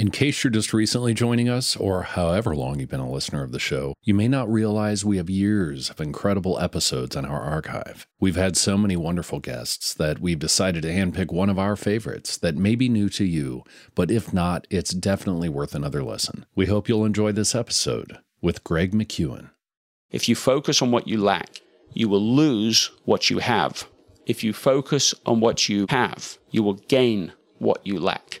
In case you're just recently joining us, or however long you've been a listener of the show, you may not realize we have years of incredible episodes in our archive. We've had so many wonderful guests that we've decided to handpick one of our favorites that may be new to you, but if not, it's definitely worth another listen. We hope you'll enjoy this episode with Greg McKeown. If you focus on what you lack, you will lose what you have. If you focus on what you have, you will gain what you lack.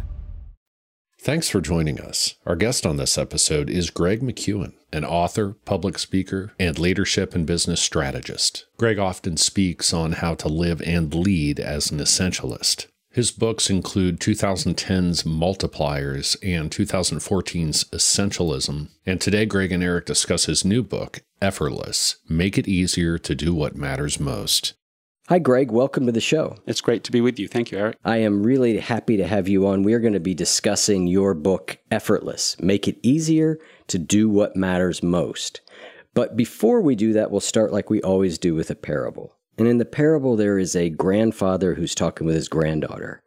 Thanks for joining us. Our guest on this episode is Greg McKeown, an author, public speaker, and leadership and business strategist. Greg often speaks on how to live and lead as an essentialist. His books include 2010's Multipliers and 2014's Essentialism. And today, Greg and Eric discuss his new book, Effortless, Make It Easier to Do What Matters Most. Hi, Greg. Welcome to the show. It's great to be with you. Thank you, Eric. I am really happy to have you on. We are going to be discussing your book, Effortless, Make It Easier to Do What Matters Most. But before we do that, we'll start like we always do with a parable. And in the parable, there is a grandfather who's talking with his granddaughter.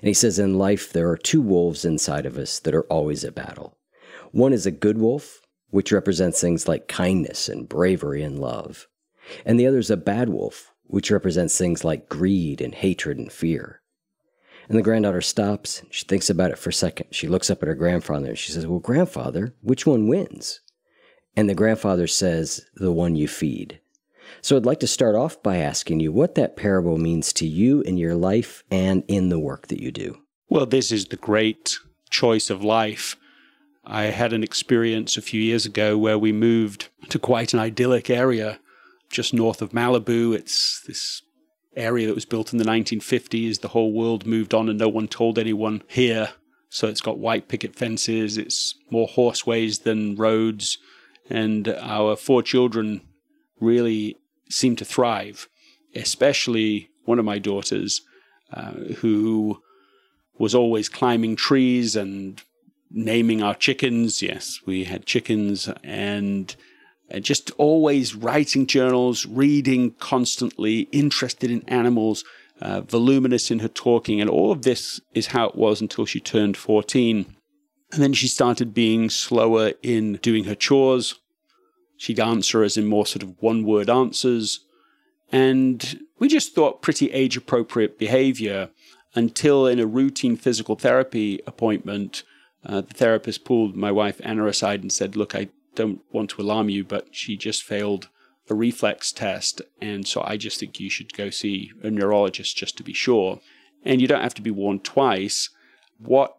And he says, in life, there are two wolves inside of us that are always at battle. One is a good wolf, which represents things like kindness and bravery and love. And the other is a bad wolf, which represents things like greed and hatred and fear. And the granddaughter stops, and she thinks about it for a second. She looks up at her grandfather, and she says, well, grandfather, which one wins? And the grandfather says, the one you feed. So I'd like to start off by asking you what that parable means to you in your life and in the work that you do. Well, this is the great choice of life. I had an experience a few years ago where we moved to quite an idyllic area just north of Malibu. It's this area that was built in the 1950s. The whole world moved on and no one told anyone here. So it's got white picket fences. It's more horseways than roads. And our four children really seem to thrive, especially one of my daughters who was always climbing trees and naming our chickens. Yes, we had chickens, and just always writing journals, reading constantly, interested in animals, voluminous in her talking. And all of this is how it was until she turned 14. And then she started being slower in doing her chores. She'd answer us in more sort of one-word answers. And we just thought pretty age-appropriate behavior until in a routine physical therapy appointment, the therapist pulled my wife Anna aside and said, look, I don't want to alarm you, but she just failed a reflex test. And so I just think you should go see a neurologist just to be sure. And you don't have to be warned twice. What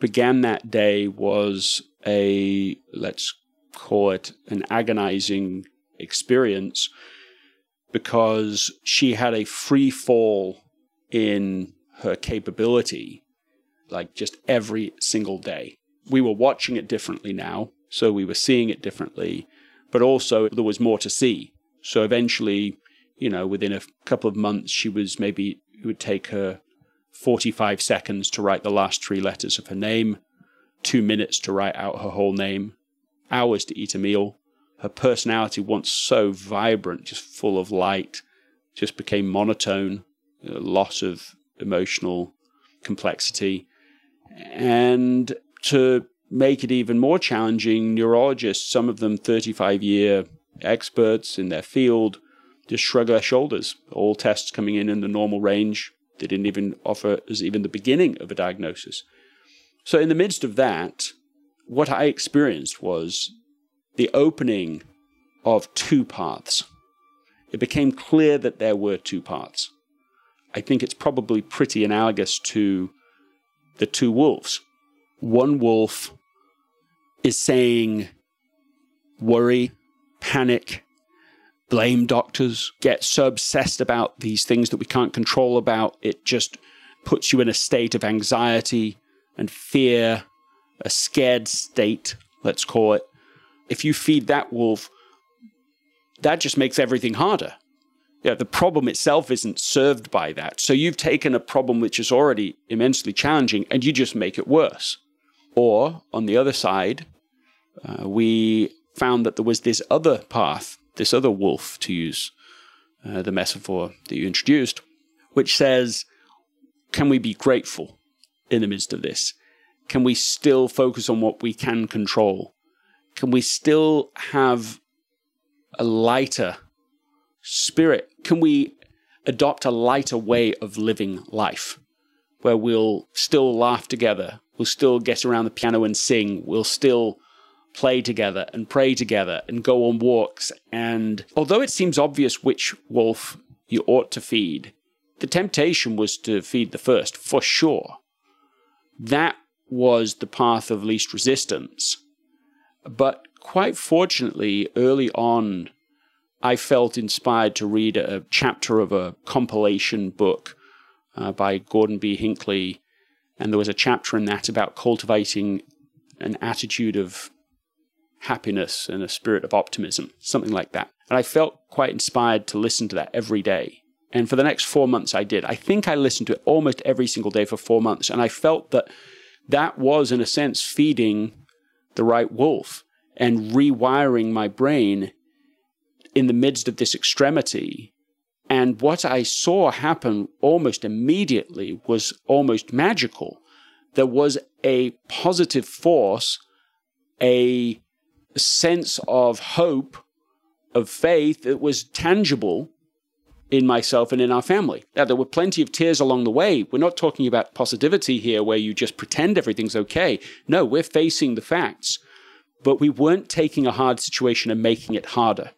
began that day was a, let's call it an agonizing experience, because she had a free fall in her capability, like just every single day. We were watching it differently now. So we were seeing it differently, but also there was more to see. So eventually, within a couple of months, it would take her 45 seconds to write the last three letters of her name, 2 minutes to write out her whole name, hours to eat a meal. Her personality, once so vibrant, just full of light, just became monotone, a lot of emotional complexity. And to make it even more challenging, neurologists, some of them 35-year experts in their field, just shrug their shoulders. All tests coming in the normal range. They didn't even offer us even the beginning of a diagnosis. So in the midst of that, what I experienced was the opening of two paths. It became clear that there were two paths. I think it's probably pretty analogous to the two wolves. One wolf is saying, worry, panic, blame doctors, get so obsessed about these things that we can't control about. It just puts you in a state of anxiety and fear, a scared state, let's call it. If you feed that wolf, that just makes everything harder. Yeah, the problem itself isn't served by that. So you've taken a problem which is already immensely challenging and you just make it worse. Or on the other side, we found that there was this other path, this other wolf, to use the metaphor that you introduced, which says, can we be grateful in the midst of this? Can we still focus on what we can control? Can we still have a lighter spirit? Can we adopt a lighter way of living life where we'll still laugh together, we'll still get around the piano and sing, we'll still play together and pray together and go on walks? And although it seems obvious which wolf you ought to feed, the temptation was to feed the first, for sure. That was the path of least resistance. But quite fortunately, early on, I felt inspired to read a chapter of a compilation book by Gordon B. Hinckley. And there was a chapter in that about cultivating an attitude of happiness and a spirit of optimism, something like that. And I felt quite inspired to listen to that every day. And for the next 4 months, I did. I think I listened to it almost every single day for 4 months. And I felt that that was, in a sense, feeding the right wolf and rewiring my brain in the midst of this extremity. And what I saw happen almost immediately was almost magical. There was a positive force, a sense of hope, of faith that was tangible in myself and in our family. Now, there were plenty of tears along the way. We're not talking about positivity here where you just pretend everything's okay. No, we're facing the facts, but we weren't taking a hard situation and making it harder.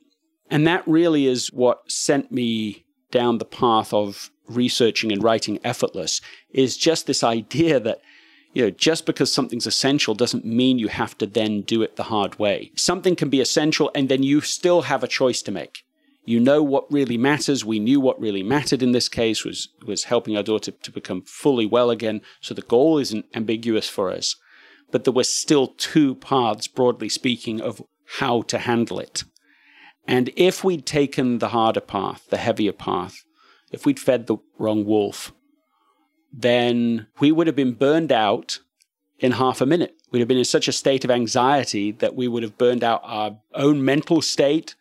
And that really is what sent me down the path of researching and writing Effortless, is just this idea that, you know, just because something's essential doesn't mean you have to then do it the hard way. Something can be essential and then you still have a choice to make. You know what really matters. We knew what really mattered in this case was helping our daughter to become fully well again. So the goal isn't ambiguous for us. But there were still two paths, broadly speaking, of how to handle it. And if we'd taken the harder path, the heavier path, if we'd fed the wrong wolf, then we would have been burned out in half a minute. We'd have been in such a state of anxiety that we would have burned out our own mental state.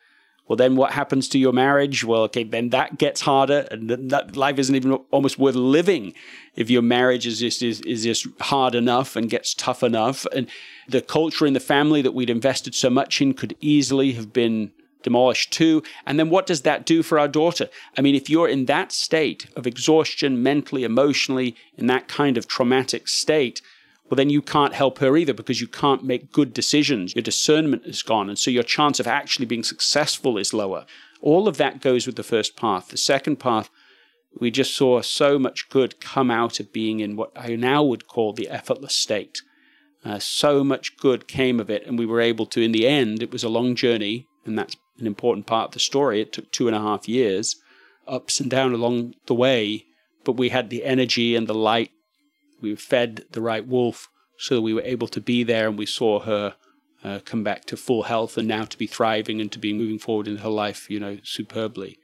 Well, then what happens to your marriage? Well, okay, then that gets harder. And that life isn't even almost worth living if your marriage is just hard enough and gets tough enough. And the culture in the family that we'd invested so much in could easily have been demolished too. And then what does that do for our daughter? I mean, if you're in that state of exhaustion, mentally, emotionally, in that kind of traumatic state, well, then you can't help her either because you can't make good decisions. Your discernment is gone. And so your chance of actually being successful is lower. All of that goes with the first path. The second path, we just saw so much good come out of being in what I now would call the effortless state. So much good came of it. And we were able to, in the end, it was a long journey. And that's an important part of the story. It took 2.5 years, ups and down along the way, but we had the energy and the light. We fed the right wolf so that we were able to be there, and we saw her come back to full health and now to be thriving and to be moving forward in her life, you know, superbly.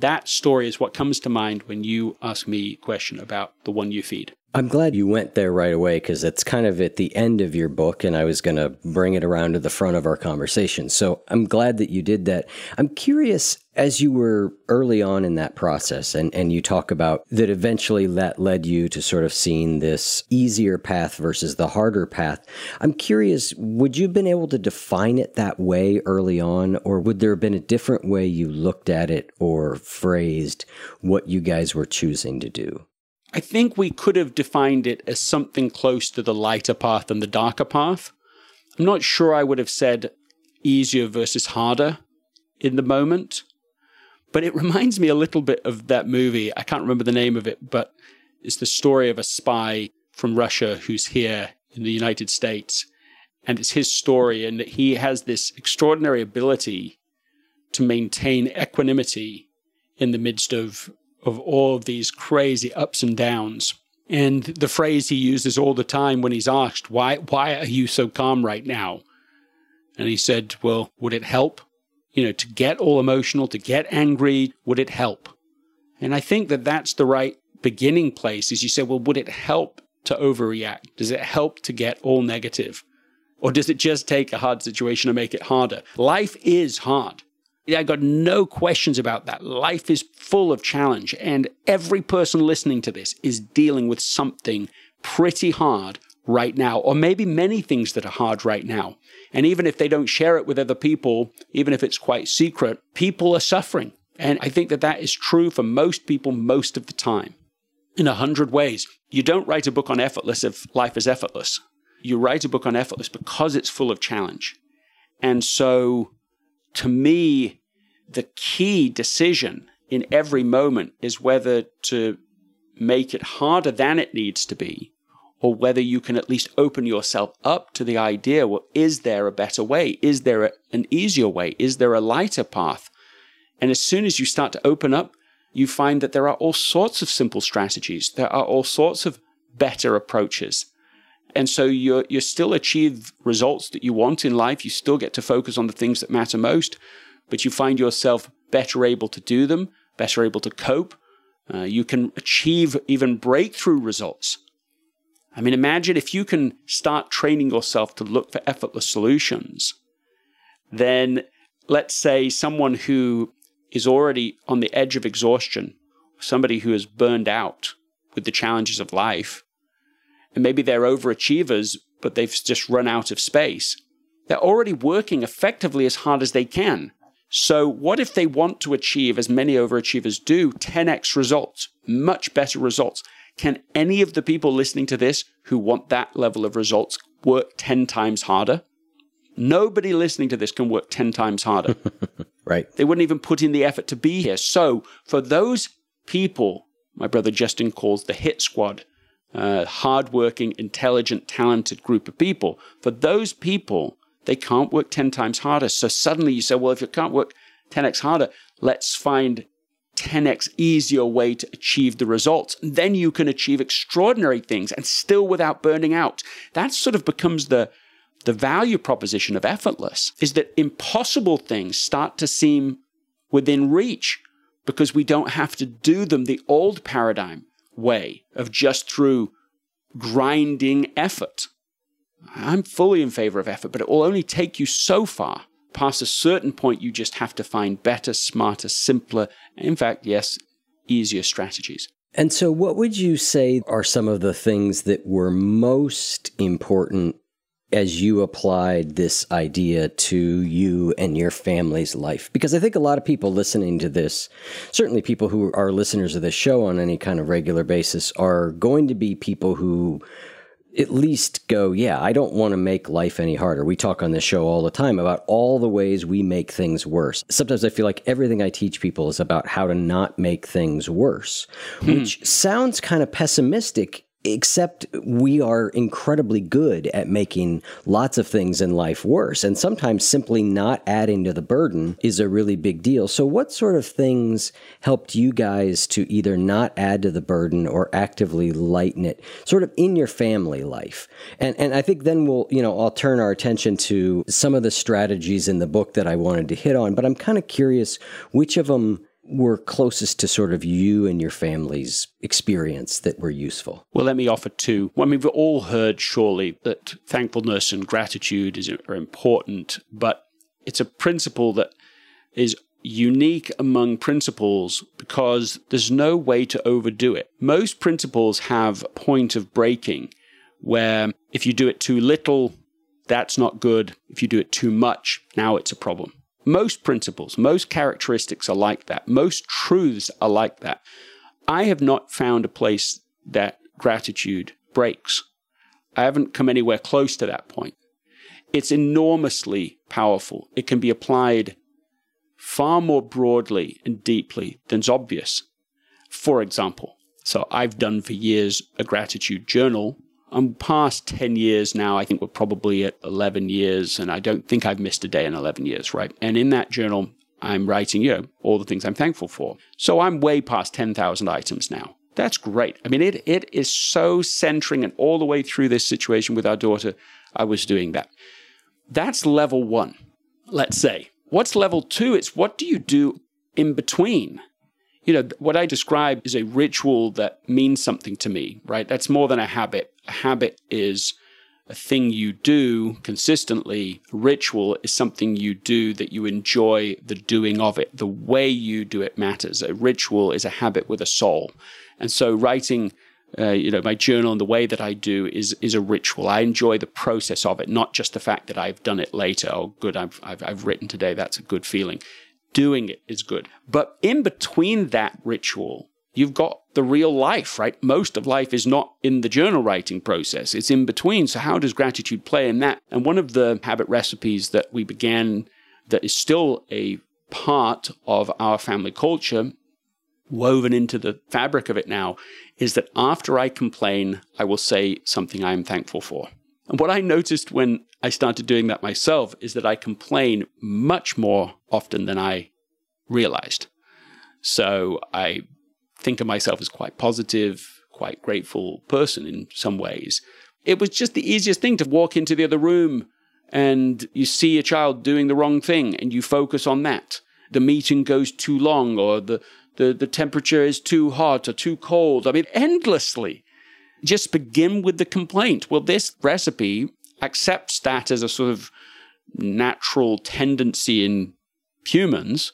That story is what comes to mind when you ask me a question about The One You Feed. I'm glad you went there right away, because it's kind of at the end of your book, and I was going to bring it around to the front of our conversation. So I'm glad that you did that. I'm curious, as you were early on in that process, and you talk about that eventually that led you to sort of seeing this easier path versus the harder path. I'm curious, would you have been able to define it that way early on, or would there have been a different way you looked at it or phrased what you guys were choosing to do? I think we could have defined it as something close to the lighter path and the darker path. I'm not sure I would have said easier versus harder in the moment, but it reminds me a little bit of that movie. I can't remember the name of it, but it's the story of a spy from Russia who's here in the United States, and it's his story, and he has this extraordinary ability to maintain equanimity in the midst of all of these crazy ups and downs. And the phrase he uses all the time when he's asked, why are you so calm right now? And he said, well, would it help? You know, to get all emotional, to get angry, would it help? And I think that that's the right beginning place, is you say, well, would it help to overreact? Does it help to get all negative? Or does it just take a hard situation and make it harder? Life is hard. I got no questions about that. Life is full of challenge, and every person listening to this is dealing with something pretty hard right now, or maybe many things that are hard right now. And even if they don't share it with other people, even if it's quite secret, people are suffering. And I think that that is true for most people most of the time in 100 ways. You don't write a book on Effortless if life is effortless. You write a book on Effortless because it's full of challenge. And so to me, the key decision in every moment is whether to make it harder than it needs to be, or whether you can at least open yourself up to the idea, well, is there a better way? Is there an easier way? Is there a lighter path? And as soon as you start to open up, you find that there are all sorts of simple strategies. There are all sorts of better approaches. And so you still achieve results that you want in life. You still get to focus on the things that matter most, but you find yourself better able to do them, better able to cope. You can achieve even breakthrough results. I mean, imagine if you can start training yourself to look for effortless solutions, then let's say someone who is already on the edge of exhaustion, somebody who is burned out with the challenges of life, and maybe they're overachievers, but they've just run out of space. They're already working effectively as hard as they can. So what if they want to achieve, as many overachievers do, 10x results, much better results? Can any of the people listening to this who want that level of results work 10 times harder? Nobody listening to this can work 10 times harder. Right. They wouldn't even put in the effort to be here. So for those people, my brother Justin calls the hit squad, hardworking, intelligent, talented group of people. For those people, they can't work 10 times harder. So suddenly you say, well, if you can't work 10x harder, let's find 10x easier way to achieve the results. And then you can achieve extraordinary things and still without burning out. That sort of becomes the value proposition of Effortless, is that impossible things start to seem within reach because we don't have to do them the old paradigm way of just through grinding effort. I'm fully in favor of effort, but it will only take you so far. Past a certain point, you just have to find better, smarter, simpler, in fact, yes, easier strategies. And so what would you say are some of the things that were most important as you applied this idea to you and your family's life? Because I think a lot of people listening to this, certainly people who are listeners of this show on any kind of regular basis, are going to be people who at least go, yeah, I don't want to make life any harder. We talk on this show all the time about all the ways we make things worse. Sometimes I feel like everything I teach people is about how to not make things worse, which sounds kind of pessimistic, except we are incredibly good at making lots of things in life worse. And sometimes simply not adding to the burden is a really big deal. So what sort of things helped you guys to either not add to the burden or actively lighten it sort of in your family life? And I think then we'll, you know, I'll turn our attention to some of the strategies in the book that I wanted to hit on, but I'm kind of curious which of them were closest to sort of you and your family's experience that were useful? Well, let me offer two. Well, I mean, we've all heard surely that thankfulness and gratitude are important, but it's a principle that is unique among principles because there's no way to overdo it. Most principles have a point of breaking where if you do it too little, that's not good. If you do it too much, now it's a problem. Most principles, most characteristics are like that. Most truths are like that. I have not found a place that gratitude breaks. I haven't come anywhere close to that point. It's enormously powerful. It can be applied far more broadly and deeply than's obvious. For example, so I've done for years a gratitude journal. I'm past 10 years now. I think we're probably at 11 years, and I don't think I've missed a day in 11 years, right? And in that journal, I'm writing, you know, all the things I'm thankful for. So I'm way past 10,000 items now. That's great. I mean, it is so centering, and all the way through this situation with our daughter, I was doing that. That's level one, let's say. What's level two? It's what do you do in between? You know, what I describe is a ritual that means something to me, right? That's more than a habit. A habit is a thing you do consistently. A ritual is something you do that you enjoy the doing of it. The way you do it matters. A ritual is a habit with a soul. And so writing, you know, my journal and the way that I do is a ritual. I enjoy the process of it, not just the fact that I've done it later. Oh, good, I've written today. That's a good feeling. Doing it is good. But in between that ritual, you've got the real life, right? Most of life is not in the journal writing process. It's in between. So how does gratitude play in that? And one of the habit recipes that we began that is still a part of our family culture, woven into the fabric of it now, is that after I complain, I will say something I am thankful for. And what I noticed when I started doing that myself is that I complain much more often than I realized. So I think of myself as quite positive, quite grateful person in some ways. It was just the easiest thing to walk into the other room and you see a child doing the wrong thing and you focus on that. The meeting goes too long, or the temperature is too hot or too cold. I mean, endlessly. Just begin with the complaint. Well, this recipe accepts that as a sort of natural tendency in humans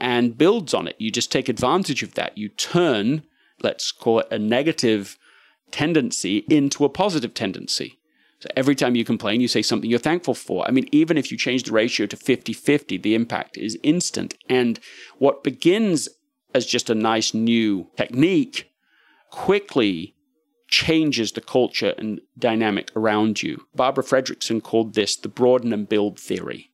and builds on it. You just take advantage of that. You turn, let's call it a negative tendency into a positive tendency. So every time you complain, you say something you're thankful for. I mean, even if you change the ratio to 50-50, the impact is instant. And what begins as just a nice new technique quickly changes the culture and dynamic around you. Barbara Fredrickson called this the broaden and build theory.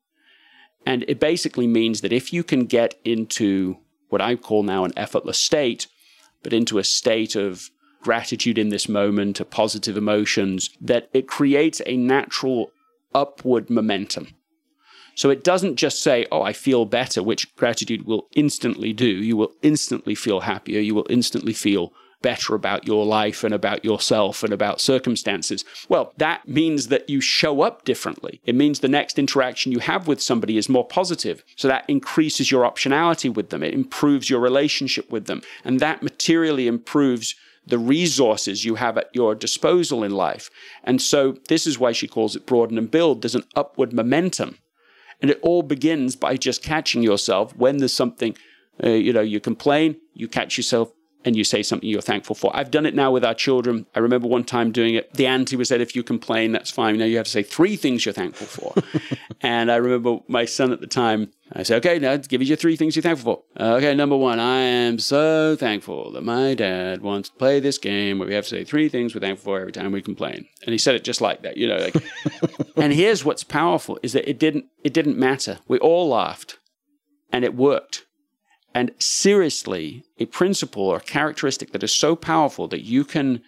And it basically means that if you can get into what I call now an effortless state, but into a state of gratitude in this moment, of positive emotions, that it creates a natural upward momentum. So it doesn't just say, oh, I feel better, which gratitude will instantly do. You will instantly feel happier. You will instantly feel better about your life and about yourself and about circumstances. Well, that means that you show up differently. It means the next interaction you have with somebody is more positive. So that increases your optionality with them. It improves your relationship with them. And that materially improves the resources you have at your disposal in life. And so this is why she calls it broaden and build. There's an upward momentum. And it all begins by just catching yourself when there's something, you know, you complain, you catch yourself, and you say something you're thankful for. I've done it now with our children. I remember one time doing it. The auntie was said, if you complain, that's fine. Now you have to say 3 things you're thankful for. And I remember my son at the time, I said, okay, now give us your 3 things you're thankful for. Okay, number 1, I am so thankful that my dad wants to play this game where we have to say 3 things we're thankful for every time we complain. And he said it just like that, you know. Like, and here's what's powerful is that it didn't matter. We all laughed and it worked. And seriously, a principle or a characteristic that is so powerful that you can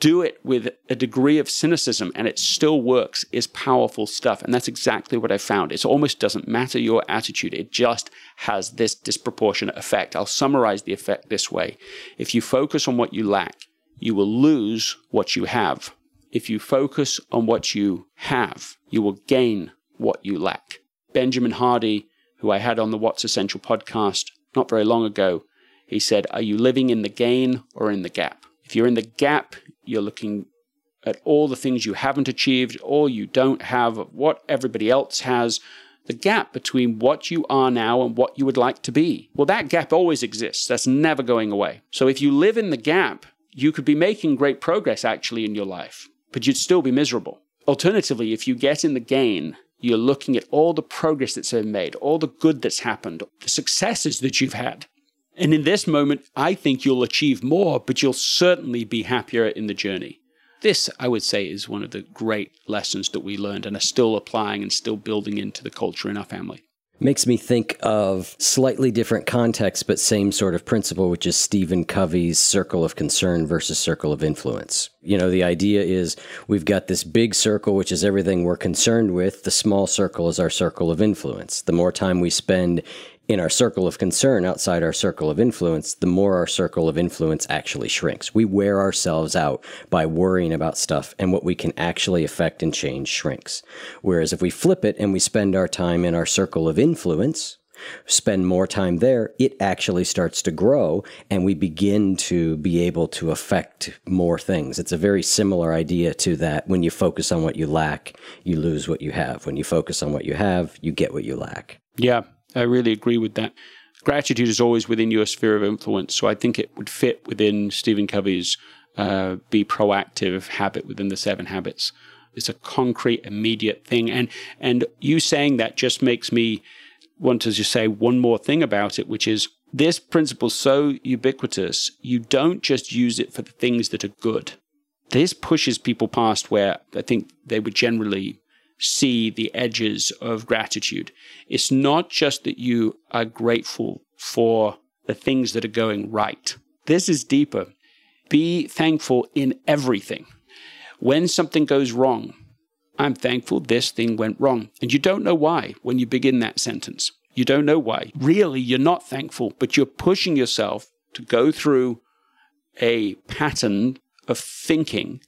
do it with a degree of cynicism and it still works is powerful stuff. And that's exactly what I found. It almost doesn't matter your attitude. It just has this disproportionate effect. I'll summarize the effect this way. If you focus on what you lack, you will lose what you have. If you focus on what you have, you will gain what you lack. Benjamin Hardy, who I had on the What's Essential podcast, not very long ago. He said, are you living in the gain or in the gap? If you're in the gap, you're looking at all the things you haven't achieved or you don't have, what everybody else has, the gap between what you are now and what you would like to be. Well, that gap always exists. That's never going away. So if you live in the gap, you could be making great progress actually in your life, but you'd still be miserable. Alternatively, if you get in the gain, you're looking at all the progress that's been made, all the good that's happened, the successes that you've had. And in this moment, I think you'll achieve more, but you'll certainly be happier in the journey. This, I would say, is one of the great lessons that we learned and are still applying and still building into the culture in our family. Makes me think of slightly different context, but same sort of principle, which is Stephen Covey's circle of concern versus circle of influence. You know, the idea is we've got this big circle, which is everything we're concerned with. The small circle is our circle of influence. The more time we spend in our circle of concern outside our circle of influence, the more our circle of influence actually shrinks. We wear ourselves out by worrying about stuff, and what we can actually affect and change shrinks. Whereas if we flip it and we spend our time in our circle of influence, spend more time there, it actually starts to grow and we begin to be able to affect more things. It's a very similar idea to that. When you focus on what you lack, you lose what you have. When you focus on what you have, you get what you lack. Yeah. I really agree with that. Gratitude is always within your sphere of influence. So I think it would fit within Stephen Covey's be proactive habit within the 7 habits. It's a concrete, immediate thing. And you saying that just makes me want to just say one more thing about it, which is this principle is so ubiquitous. You don't just use it for the things that are good. This pushes people past where I think they would generally see the edges of gratitude. It's not just that you are grateful for the things that are going right. This is deeper. Be thankful in everything. When something goes wrong, I'm thankful this thing went wrong. And you don't know why when you begin that sentence. You don't know why. Really, you're not thankful, but you're pushing yourself to go through a pattern of thinking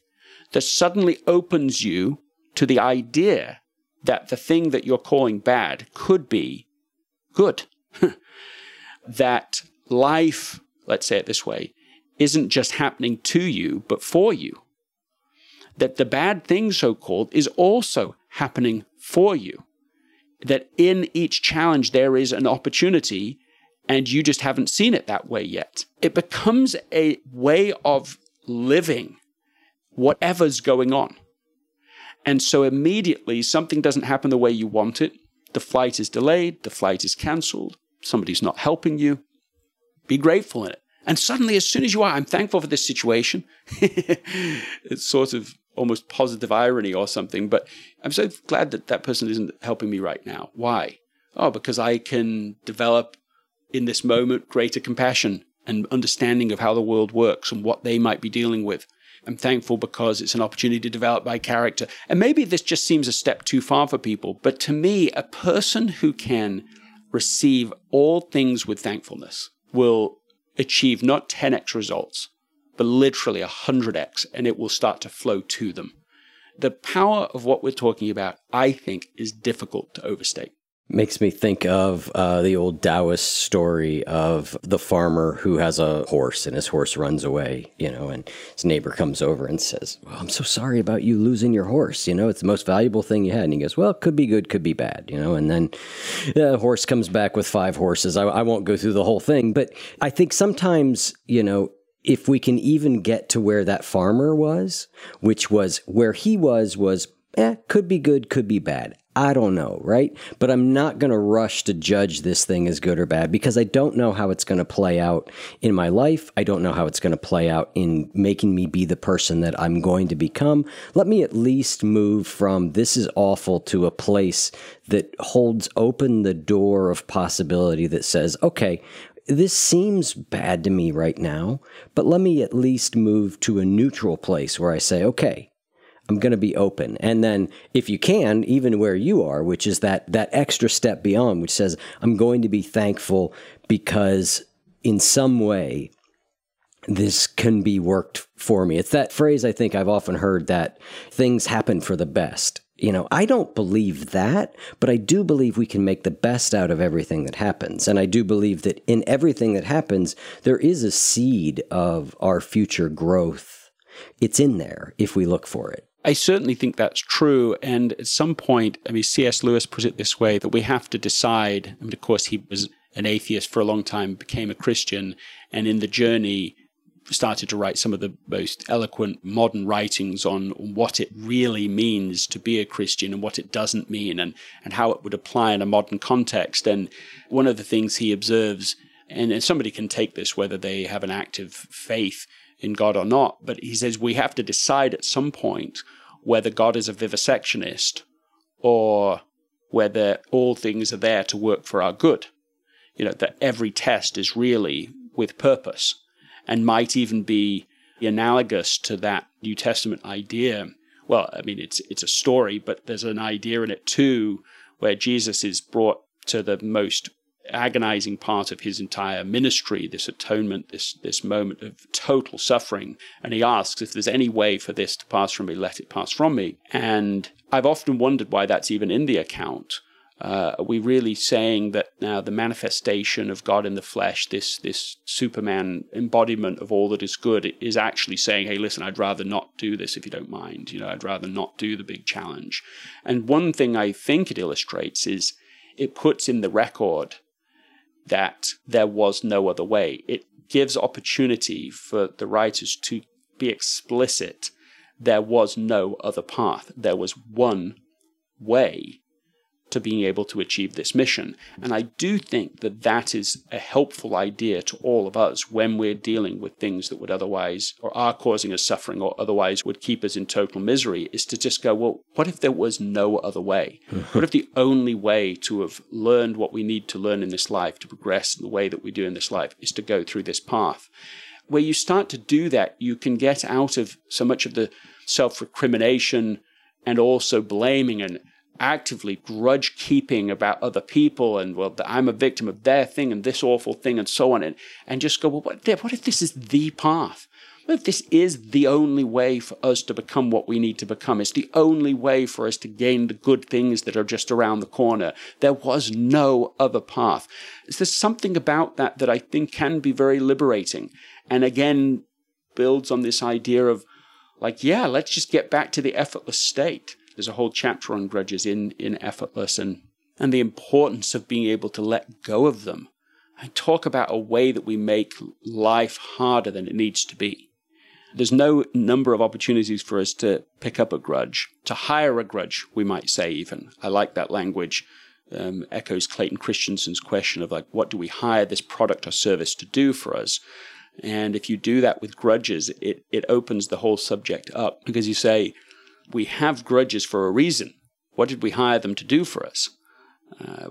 that suddenly opens you to the idea that the thing that you're calling bad could be good. That life, let's say it this way, isn't just happening to you, but for you. That the bad thing, so-called, is also happening for you. That in each challenge, there is an opportunity, and you just haven't seen it that way yet. It becomes a way of living whatever's going on. And so immediately something doesn't happen the way you want it. The flight is delayed. The flight is canceled. Somebody's not helping you. Be grateful in it. And suddenly, as soon as you are, I'm thankful for this situation. It's sort of almost positive irony or something. But I'm so glad that that person isn't helping me right now. Why? Oh, because I can develop in this moment greater compassion and understanding of how the world works and what they might be dealing with. I'm thankful because it's an opportunity to develop my character. And maybe this just seems a step too far for people, but to me, a person who can receive all things with thankfulness will achieve not 10x results, but literally 100x, and it will start to flow to them. The power of what we're talking about, I think, is difficult to overstate. Makes me think of the old Taoist story of the farmer who has a horse and his horse runs away, you know, and his neighbor comes over and says, well, I'm so sorry about you losing your horse. You know, it's the most valuable thing you had. And he goes, well, it could be good, could be bad, you know, and then the horse comes back with 5 horses. I won't go through the whole thing, but I think sometimes, you know, if we can even get to where that farmer was, which was where he was could be good, could be bad. I don't know, right? But I'm not going to rush to judge this thing as good or bad because I don't know how it's going to play out in my life. I don't know how it's going to play out in making me be the person that I'm going to become. Let me at least move from this is awful to a place that holds open the door of possibility that says, okay, this seems bad to me right now, but let me at least move to a neutral place where I say, okay, I'm going to be open. And then if you can, even where you are, which is that extra step beyond, which says, I'm going to be thankful because in some way, this can be worked for me. It's that phrase I think I've often heard that things happen for the best. You know, I don't believe that, but I do believe we can make the best out of everything that happens. And I do believe that in everything that happens, there is a seed of our future growth. It's in there if we look for it. I certainly think that's true. And at some point, I mean, C.S. Lewis put it this way, that we have to decide. I mean, of course, he was an atheist for a long time, became a Christian, and in the journey started to write some of the most eloquent modern writings on what it really means to be a Christian and what it doesn't mean, and how it would apply in a modern context. And one of the things he observes, and somebody can take this whether they have an active faith in God or not, but he says we have to decide at some point whether God is a vivisectionist or whether all things are there to work for our good. You know, that every test is really with purpose, and might even be analogous to that New Testament idea. Well, I mean, it's a story, but there's an idea in it too, where Jesus is brought to the most agonizing part of his entire ministry, this atonement, this moment of total suffering. And he asks, if there's any way for this to pass from me, let it pass from me. And I've often wondered why that's even in the account. Are we really saying that now the manifestation of God in the flesh, this Superman embodiment of all that is good, is actually saying, hey, listen, I'd rather not do this if you don't mind. You know, I'd rather not do the big challenge. And one thing I think it illustrates is it puts in the record that there was no other way. It gives opportunity for the writers to be explicit. There was no other path. There was one way to being able to achieve this mission. And I do think that that is a helpful idea to all of us when we're dealing with things that would otherwise, or are causing us suffering, or otherwise would keep us in total misery, is to just go, well, what if there was no other way? What if the only way to have learned what we need to learn in this life, to progress in the way that we do in this life, is to go through this path? Where you start to do that, you can get out of so much of the self-recrimination and also blaming and actively grudge keeping about other people, and, well, I'm a victim of their thing and this awful thing and so on, and just go, well, what if this is the path? What if this is the only way for us to become what we need to become? It's the only way for us to gain the good things that are just around the corner. There was no other path. There's something about that that I think can be very liberating, and again builds on this idea of, like, yeah, let's just get back to the effortless state. There's a whole chapter on grudges in Effortless, and the importance of being able to let go of them. I talk about a way that we make life harder than it needs to be. There's no number of opportunities for us to pick up a grudge, to hire a grudge, we might say even. I like that language. Echoes Clayton Christensen's question of, like, what do we hire this product or service to do for us? And if you do that with grudges, it opens the whole subject up, because you say, we have grudges for a reason. What did we hire them to do for us?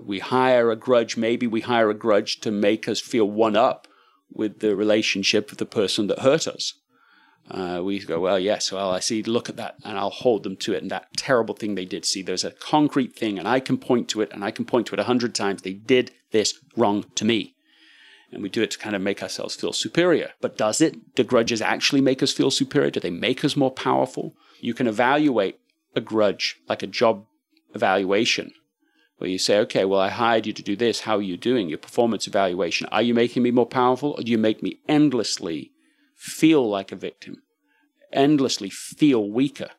We hire a grudge, maybe we hire a grudge to make us feel one up with the relationship of the person that hurt us. We go, well, yes, well, I see, look at that, and I'll hold them to it, and that terrible thing they did. See, there's a concrete thing, and I can point to it, and I can point to it 100 times. They did this wrong to me. And we do it to kind of make ourselves feel superior. But does it? Do grudges actually make us feel superior? Do they make us more powerful? You can evaluate a grudge like a job evaluation, where you say, okay, well, I hired you to do this. How are you doing? Your performance evaluation. Are you making me more powerful, or do you make me endlessly feel like a victim, endlessly feel weaker?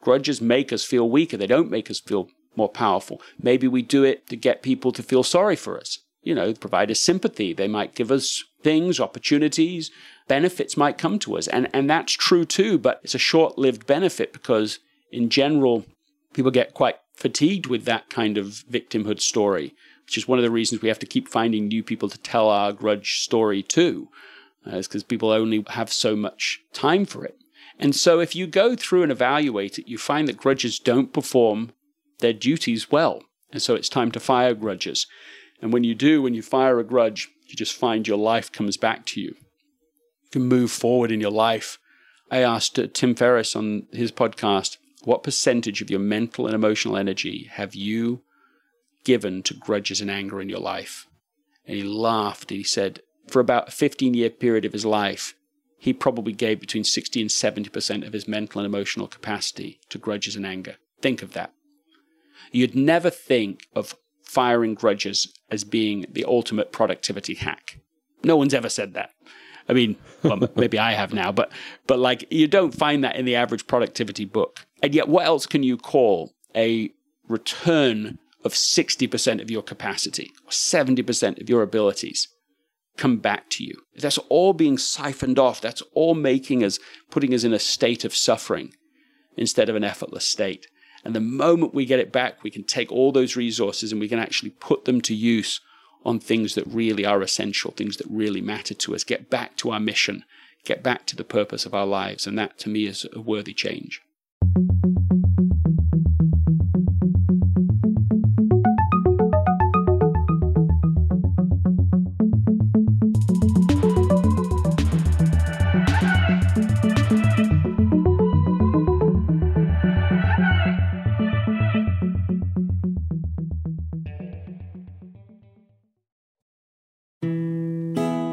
Grudges make us feel weaker. They don't make us feel more powerful. Maybe we do it to get people to feel sorry for us. You know, provide us sympathy. They might give us things, opportunities, benefits might come to us. And that's true too, but it's a short-lived benefit, because in general, people get quite fatigued with that kind of victimhood story, which is one of the reasons we have to keep finding new people to tell our grudge story to. It's because people only have so much time for it. And so if you go through and evaluate it, you find that grudges don't perform their duties well. And so it's time to fire grudges. And when you fire a grudge, you just find your life comes back to you. You can move forward in your life. I asked Tim Ferriss on his podcast, what percentage of your mental and emotional energy have you given to grudges and anger in your life? And he laughed. He said, for about a 15-year period of his life, he probably gave between 60 and 70% of his mental and emotional capacity to grudges and anger. Think of that. You'd never think of firing grudges as being the ultimate productivity hack. No one's ever said that. I mean, well, maybe I have now, but like, you don't find that in the average productivity book. And yet, what else can you call a return of 60% of your capacity or 70% of your abilities come back to you? That's all being siphoned off. That's all making us, putting us in a state of suffering instead of an effortless state. And the moment we get it back, we can take all those resources and we can actually put them to use on things that really are essential, things that really matter to us, get back to our mission, get back to the purpose of our lives. And that, to me, is a worthy change.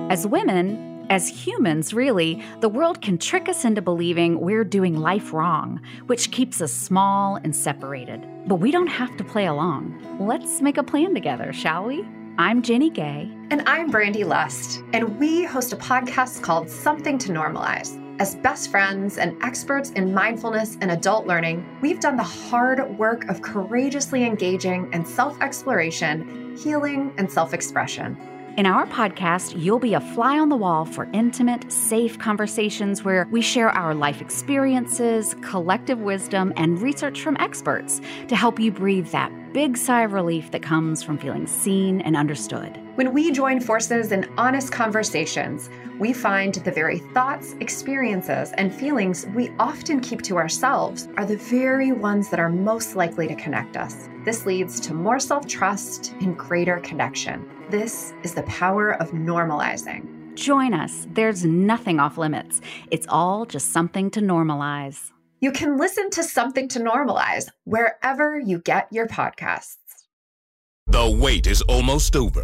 As women, as humans really, the world can trick us into believing we're doing life wrong, which keeps us small and separated. But we don't have to play along. Let's make a plan together, shall we? I'm Jenny Gay. And I'm Brandi Lust. And we host a podcast called Something to Normalize. As best friends and experts in mindfulness and adult learning, we've done the hard work of courageously engaging in self-exploration, healing, and self-expression. In our podcast, you'll be a fly on the wall for intimate, safe conversations where we share our life experiences, collective wisdom, and research from experts to help you breathe that big sigh of relief that comes from feeling seen and understood. When we join forces in honest conversations, we find the very thoughts, experiences, and feelings we often keep to ourselves are the very ones that are most likely to connect us. This leads to more self-trust and greater connection. This is the power of normalizing. Join us. There's nothing off limits. It's all just something to normalize. You can listen to Something to Normalize wherever you get your podcasts. The wait is almost over.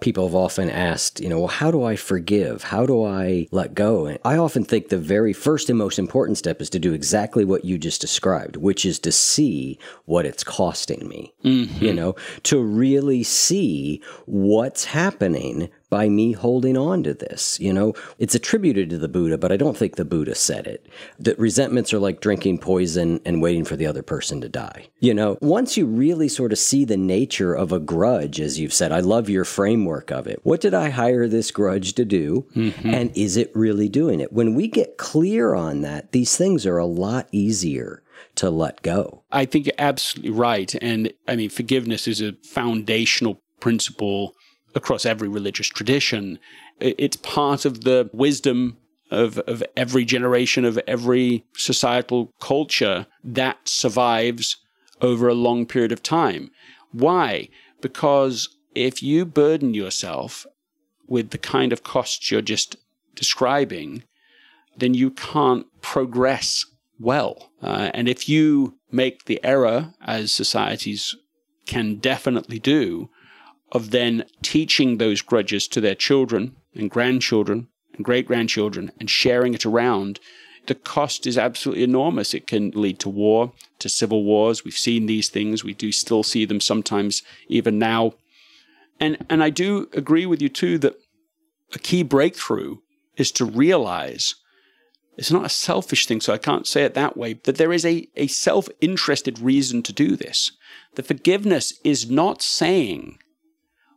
People have often asked, well, how do I forgive? How do I let go? And I often think the very first and most important step is to do exactly what you just described, which is to see what it's costing me, to really see what's happening by me holding on to this. It's attributed to the Buddha, but I don't think the Buddha said it, that resentments are like drinking poison and waiting for the other person to die. Once you really sort of see the nature of a grudge, as you've said, I love your framework of it. What did I hire this grudge to do? And is it really doing it? When we get clear on that, these things are a lot easier to let go. I think you're absolutely right. And I mean, forgiveness is a foundational principle across every religious tradition. It's part of the wisdom of every generation, of every societal culture that survives over a long period of time. Why? Because if you burden yourself with the kind of costs you're just describing, then you can't progress well. And if you make the error, as societies can definitely do, of then teaching those grudges to their children and grandchildren and great-grandchildren and sharing it around, the cost is absolutely enormous. It can lead to war, to civil wars. We've seen these things. We do still see them sometimes even now. And I do agree with you too that a key breakthrough is to realize It's not a selfish thing, so I can't say it that way, but there is a self-interested reason to do this. The forgiveness is not saying,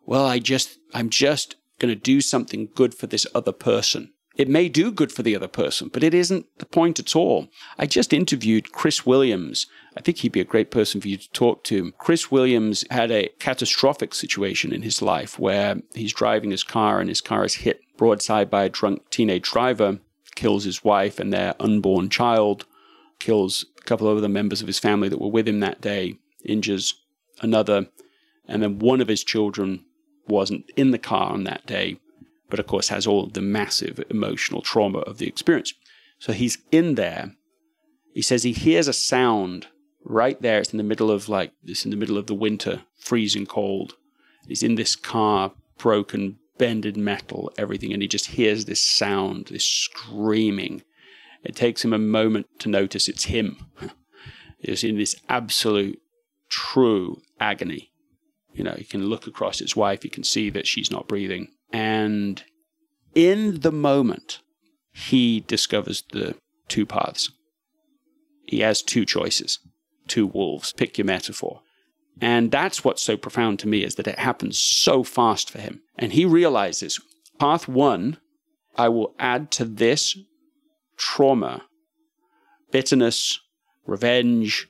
well, I'm just going to do something good for this other person. It may do good for the other person, but it isn't the point at all. I just interviewed Chris Williams. I think he'd be a great person for you to talk to. Chris Williams had a catastrophic situation in his life where he's driving his car and his car is hit broadside by a drunk teenage driver, kills his wife and their unborn child, kills a couple of other members of his family that were with him that day, injures another, and then one of his children wasn't in the car on that day, but of course has all the massive emotional trauma of the experience. So he's in there. He says he hears a sound right there. It's in the middle of the winter, freezing cold. He's in this car, broken, bended metal, everything, and he just hears this sound, this screaming. It takes him a moment to notice it's him. He's in this absolute, true agony. You know, he can look across his wife, he can see that she's not breathing. And in the moment, he discovers the two paths. He has two choices, two wolves, pick your metaphor. And that's what's so profound to me, is that it happens so fast for him. And he realizes, path one, I will add to this trauma, bitterness, revenge,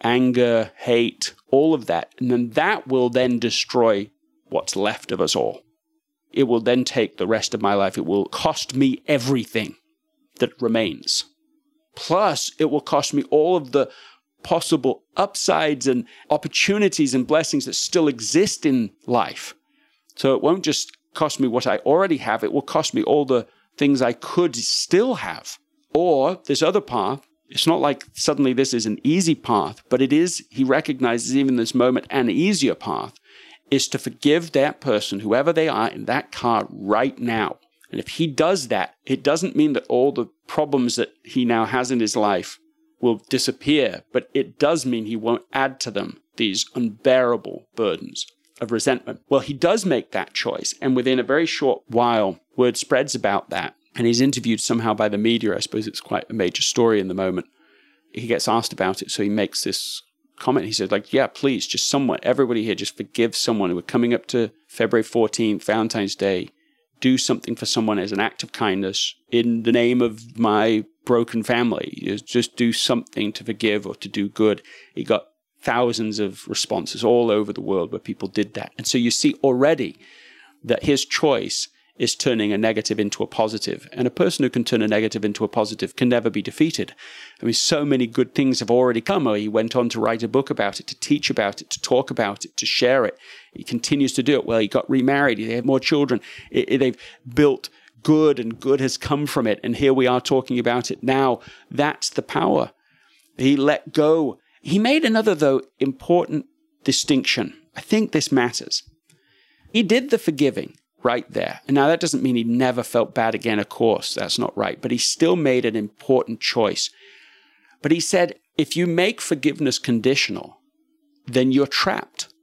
anger, hate, all of that. And then that will then destroy what's left of us all. It will then take the rest of my life. It will cost me everything that remains. Plus, it will cost me all of the possible upsides and opportunities and blessings that still exist in life. So it won't just cost me what I already have, it will cost me all the things I could still have. Or this other path, it's not like suddenly this is an easy path, but it is, he recognizes even this moment, an easier path is to forgive that person, whoever they are, in that car right now. And if he does that, it doesn't mean that all the problems that he now has in his life will disappear, but it does mean he won't add to them these unbearable burdens of resentment. Well, he does make that choice, and within a very short while, word spreads about that, and he's interviewed somehow by the media. I suppose it's quite a major story in the moment. He gets asked about it, so he makes this comment. He said, yeah, please, just someone, everybody here, just forgive someone. We're coming up to February 14th, Valentine's Day. Do something for someone as an act of kindness in the name of my broken family. Just do something to forgive or to do good. He got thousands of responses all over the world where people did that. And so you see already that his choice is turning a negative into a positive. And a person who can turn a negative into a positive can never be defeated. I mean, so many good things have already come. He went on to write a book about it, to teach about it, to talk about it, to share it. He continues to do it. Well, he got remarried. They have more children. They've built good, and good has come from it. And here we are talking about it now. That's the power. He let go. He made another, though, important distinction. I think this matters. He did the forgiving right there. And now that doesn't mean he never felt bad again, of course, that's not right. But he still made an important choice. But he said, if you make forgiveness conditional, then you're trapped.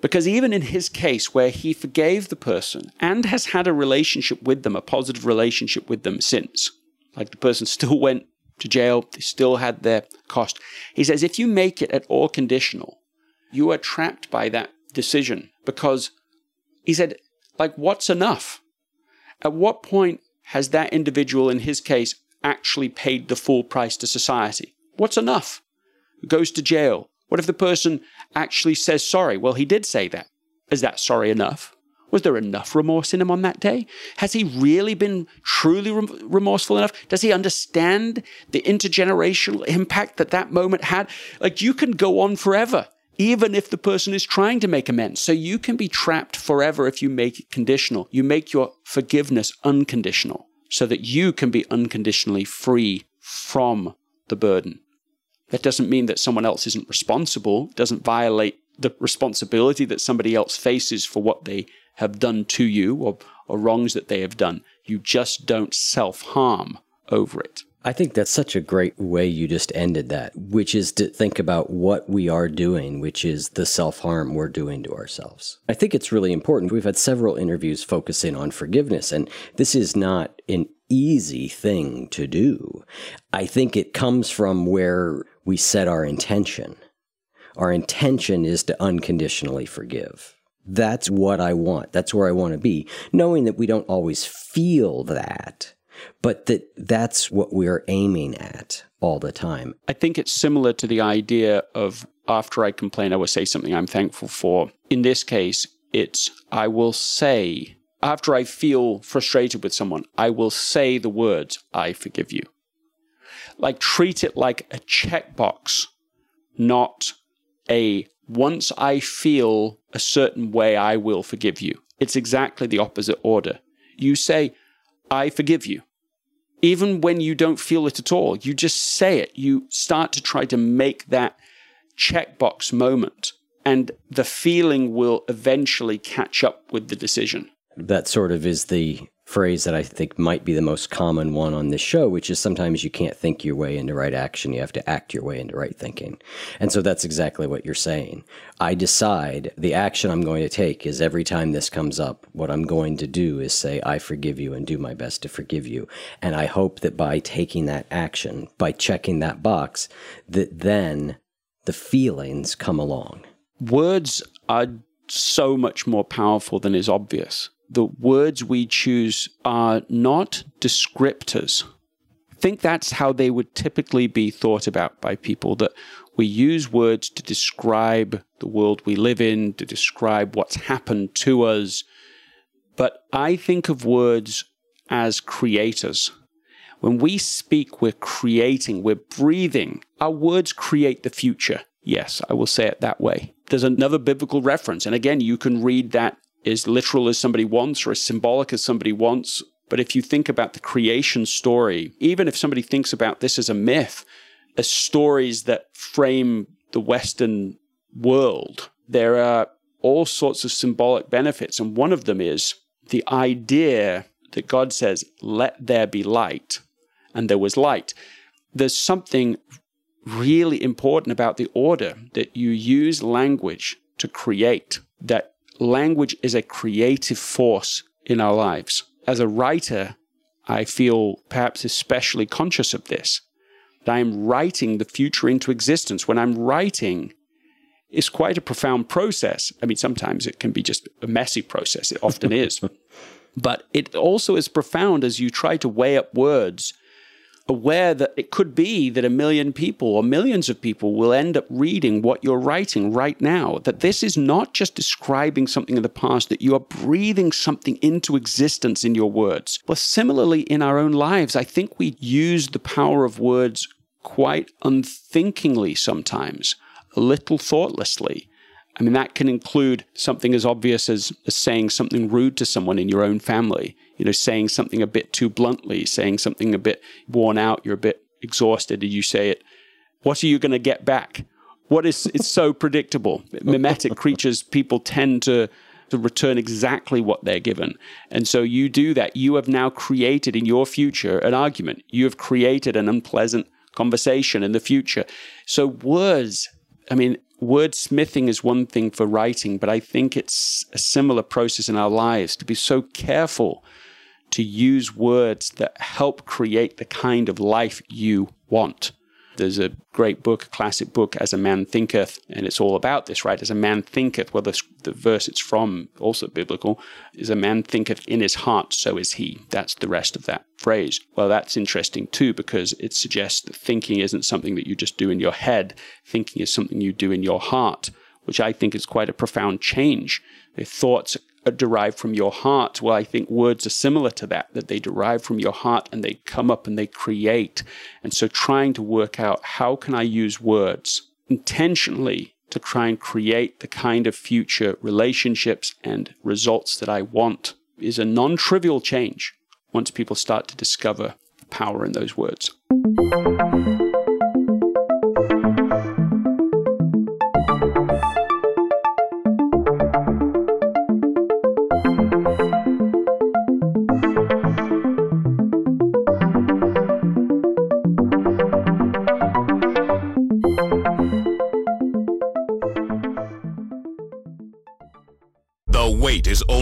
Because even in his case where he forgave the person and has had a relationship with them, a positive relationship with them since, like the person still went to jail, they still had their cost. He says, if you make it at all conditional, you are trapped by that decision. Because he said, what's enough? At what point has that individual, in his case, actually paid the full price to society? What's enough? Goes to jail. What if the person actually says sorry? Well, he did say that. Is that sorry enough? Was there enough remorse in him on that day? Has he really been truly remorseful enough? Does he understand the intergenerational impact that that moment had? You can go on forever, even if the person is trying to make amends. So you can be trapped forever if you make it conditional. You make your forgiveness unconditional so that you can be unconditionally free from the burden. That doesn't mean that someone else isn't responsible, doesn't violate the responsibility that somebody else faces for what they have done to you or wrongs that they have done. You just don't self-harm over it. I think that's such a great way you just ended that, which is to think about what we are doing, which is the self-harm we're doing to ourselves. I think it's really important. We've had several interviews focusing on forgiveness, and this is not an easy thing to do. I think it comes from where we set our intention. Our intention is to unconditionally forgive. That's what I want. That's where I want to be, knowing that we don't always feel that, but that's what we're aiming at all the time. I think it's similar to the idea of after I complain, I will say something I'm thankful for. In this case, it's I will say, after I feel frustrated with someone, I will say the words, I forgive you. Like treat it like a checkbox, not a once I feel a certain way, I will forgive you. It's exactly the opposite order. You say, I forgive you. Even when you don't feel it at all, you just say it. You start to try to make that checkbox moment, and the feeling will eventually catch up with the decision. That sort of is the phrase that I think might be the most common one on this show, which is sometimes you can't think your way into right action. You have to act your way into right thinking. And so that's exactly what you're saying. I decide the action I'm going to take is every time this comes up, what I'm going to do is say, I forgive you and do my best to forgive you. And I hope that by taking that action, by checking that box, that then the feelings come along. Words are so much more powerful than is obvious. The words we choose are not descriptors. I think that's how they would typically be thought about by people, that we use words to describe the world we live in, to describe what's happened to us. But I think of words as creators. When we speak, we're creating, we're breathing. Our words create the future. Yes, I will say it that way. There's another biblical reference. And again, you can read that as literal as somebody wants or as symbolic as somebody wants. But if you think about the creation story, even if somebody thinks about this as a myth, as stories that frame the Western world, there are all sorts of symbolic benefits. And one of them is the idea that God says, let there be light. And there was light. There's something really important about the order that you use language to create, that language is a creative force in our lives. As a writer, I feel perhaps especially conscious of this, that I'm writing the future into existence. When I'm writing, it's quite a profound process. I mean, sometimes it can be just a messy process. It often is. But it also is profound as you try to weigh up words, aware that it could be that a million people or millions of people will end up reading what you're writing right now, that this is not just describing something in the past, that you are breathing something into existence in your words. Well, similarly, in our own lives, I think we use the power of words quite unthinkingly sometimes, a little thoughtlessly. I mean, that can include something as obvious as saying something rude to someone in your own family, you know, saying something a bit too bluntly, saying something a bit worn out, you're a bit exhausted, and you say it, what are you going to get back? It's so predictable. Mimetic creatures, people tend to return exactly what they're given. And so you do that. You have now created in your future an argument. You have created an unpleasant conversation in the future. So words, I mean, wordsmithing is one thing for writing, but I think it's a similar process in our lives to be so careful to use words that help create the kind of life you want. There's a great book, a classic book, As a Man Thinketh, and it's all about this, right? As a man thinketh, well, the verse it's from, also biblical, is a man thinketh in his heart, so is he. That's the rest of that phrase. Well, that's interesting too, because it suggests that thinking isn't something that you just do in your head. Thinking is something you do in your heart, which I think is quite a profound change. The thoughts are derived from your heart. Well, I think words are similar to that, that they derive from your heart and they come up and they create. And so trying to work out how can I use words intentionally to try and create the kind of future relationships and results that I want is a non-trivial change once people start to discover the power in those words. The wait is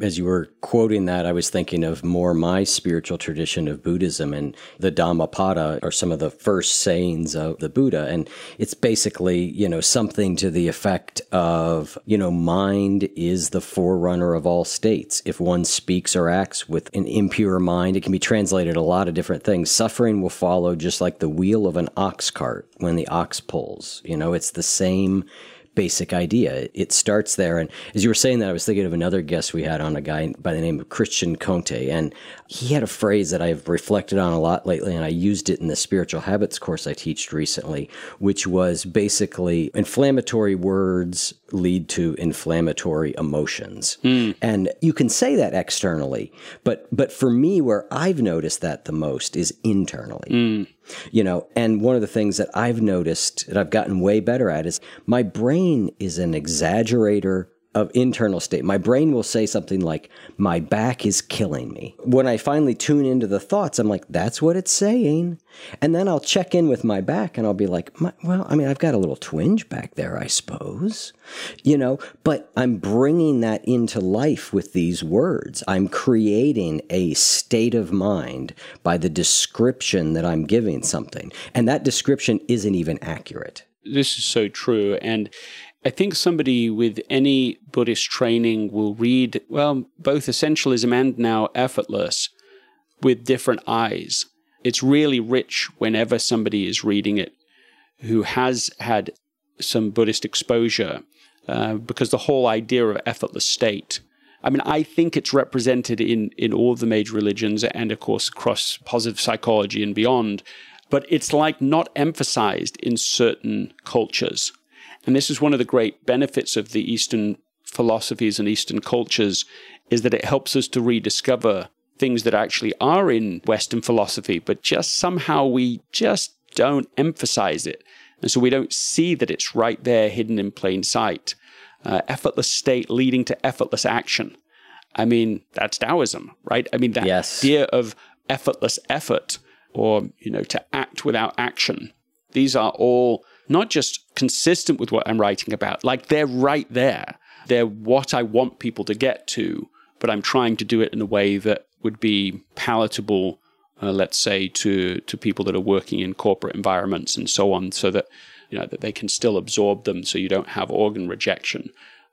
As you were quoting that, I was thinking of more my spiritual tradition of Buddhism, and the Dhammapada are some of the first sayings of the Buddha. And it's basically, something to the effect of, mind is the forerunner of all states. If one speaks or acts with an impure mind, it can be translated a lot of different things. Suffering will follow just like the wheel of an ox cart when the ox pulls. It's the same basic idea. It starts there. And as you were saying that, I was thinking of another guest we had on, a guy by the name of Christian Conte. And he had a phrase that I've reflected on a lot lately, and I used it in the spiritual habits course I teach recently, which was basically inflammatory words lead to inflammatory emotions. Mm. And you can say that externally, but for me, where I've noticed that the most is internally. Mm. And one of the things that I've noticed that I've gotten way better at is my brain is an exaggerator of internal state. My brain will say something like, my back is killing me. When I finally tune into the thoughts, I'm like, that's what it's saying. And then I'll check in with my back and I'll be like, I've got a little twinge back there, I suppose, but I'm bringing that into life with these words. I'm creating a state of mind by the description that I'm giving something. And that description isn't even accurate. This is so true. And I think somebody with any Buddhist training will read, both Essentialism and now Effortless with different eyes. It's really rich whenever somebody is reading it who has had some Buddhist exposure, because the whole idea of effortless state, I think it's represented in all of the major religions and, of course, across positive psychology and beyond, but it's like not emphasized in certain cultures. And this is one of the great benefits of the Eastern philosophies and Eastern cultures, is that it helps us to rediscover things that actually are in Western philosophy, but just somehow we just don't emphasize it. And so we don't see that it's right there hidden in plain sight. Effortless state leading to effortless action. That's Taoism, right? That yes. Idea of effortless effort, or, to act without action. These are all not just consistent with what I'm writing about, like they're right there. They're what I want people to get to, but I'm trying to do it in a way that would be palatable, let's say, to people that are working in corporate environments and so on, so that, that they can still absorb them so you don't have organ rejection.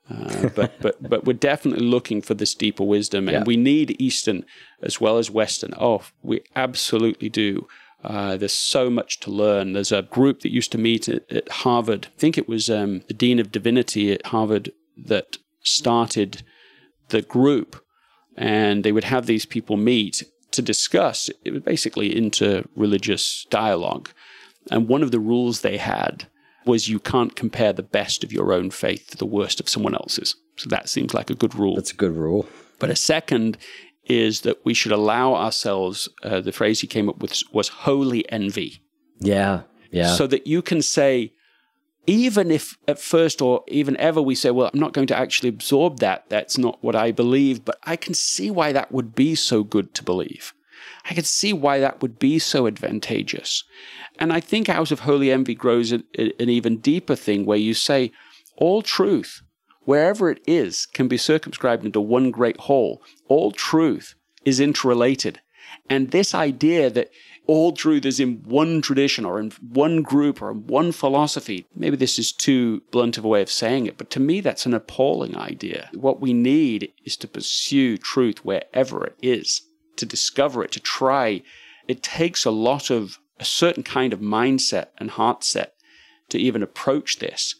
But we're definitely looking for this deeper wisdom, and we need Eastern as well as Western. Oh, we absolutely do. There's so much to learn. There's a group that used to meet at Harvard. I think it was the Dean of Divinity at Harvard that started the group, and they would have these people meet to discuss. It was basically interreligious dialogue. And one of the rules they had was you can't compare the best of your own faith to the worst of someone else's. So that seems like a good rule. That's a good rule. But a second is that we should allow ourselves, the phrase he came up with was holy envy. Yeah, yeah. So that you can say, even if at first or even ever we say, I'm not going to actually absorb that, that's not what I believe, but I can see why that would be so good to believe. I can see why that would be so advantageous. And I think out of holy envy grows an even deeper thing where you say, all truth, wherever it is, can be circumscribed into one great whole. All truth is interrelated. And this idea that all truth is in one tradition or in one group or in one philosophy, maybe this is too blunt of a way of saying it, but to me that's an appalling idea. What we need is to pursue truth wherever it is. to discover it, to try. It takes a lot of a certain kind of mindset and heart set to even approach this.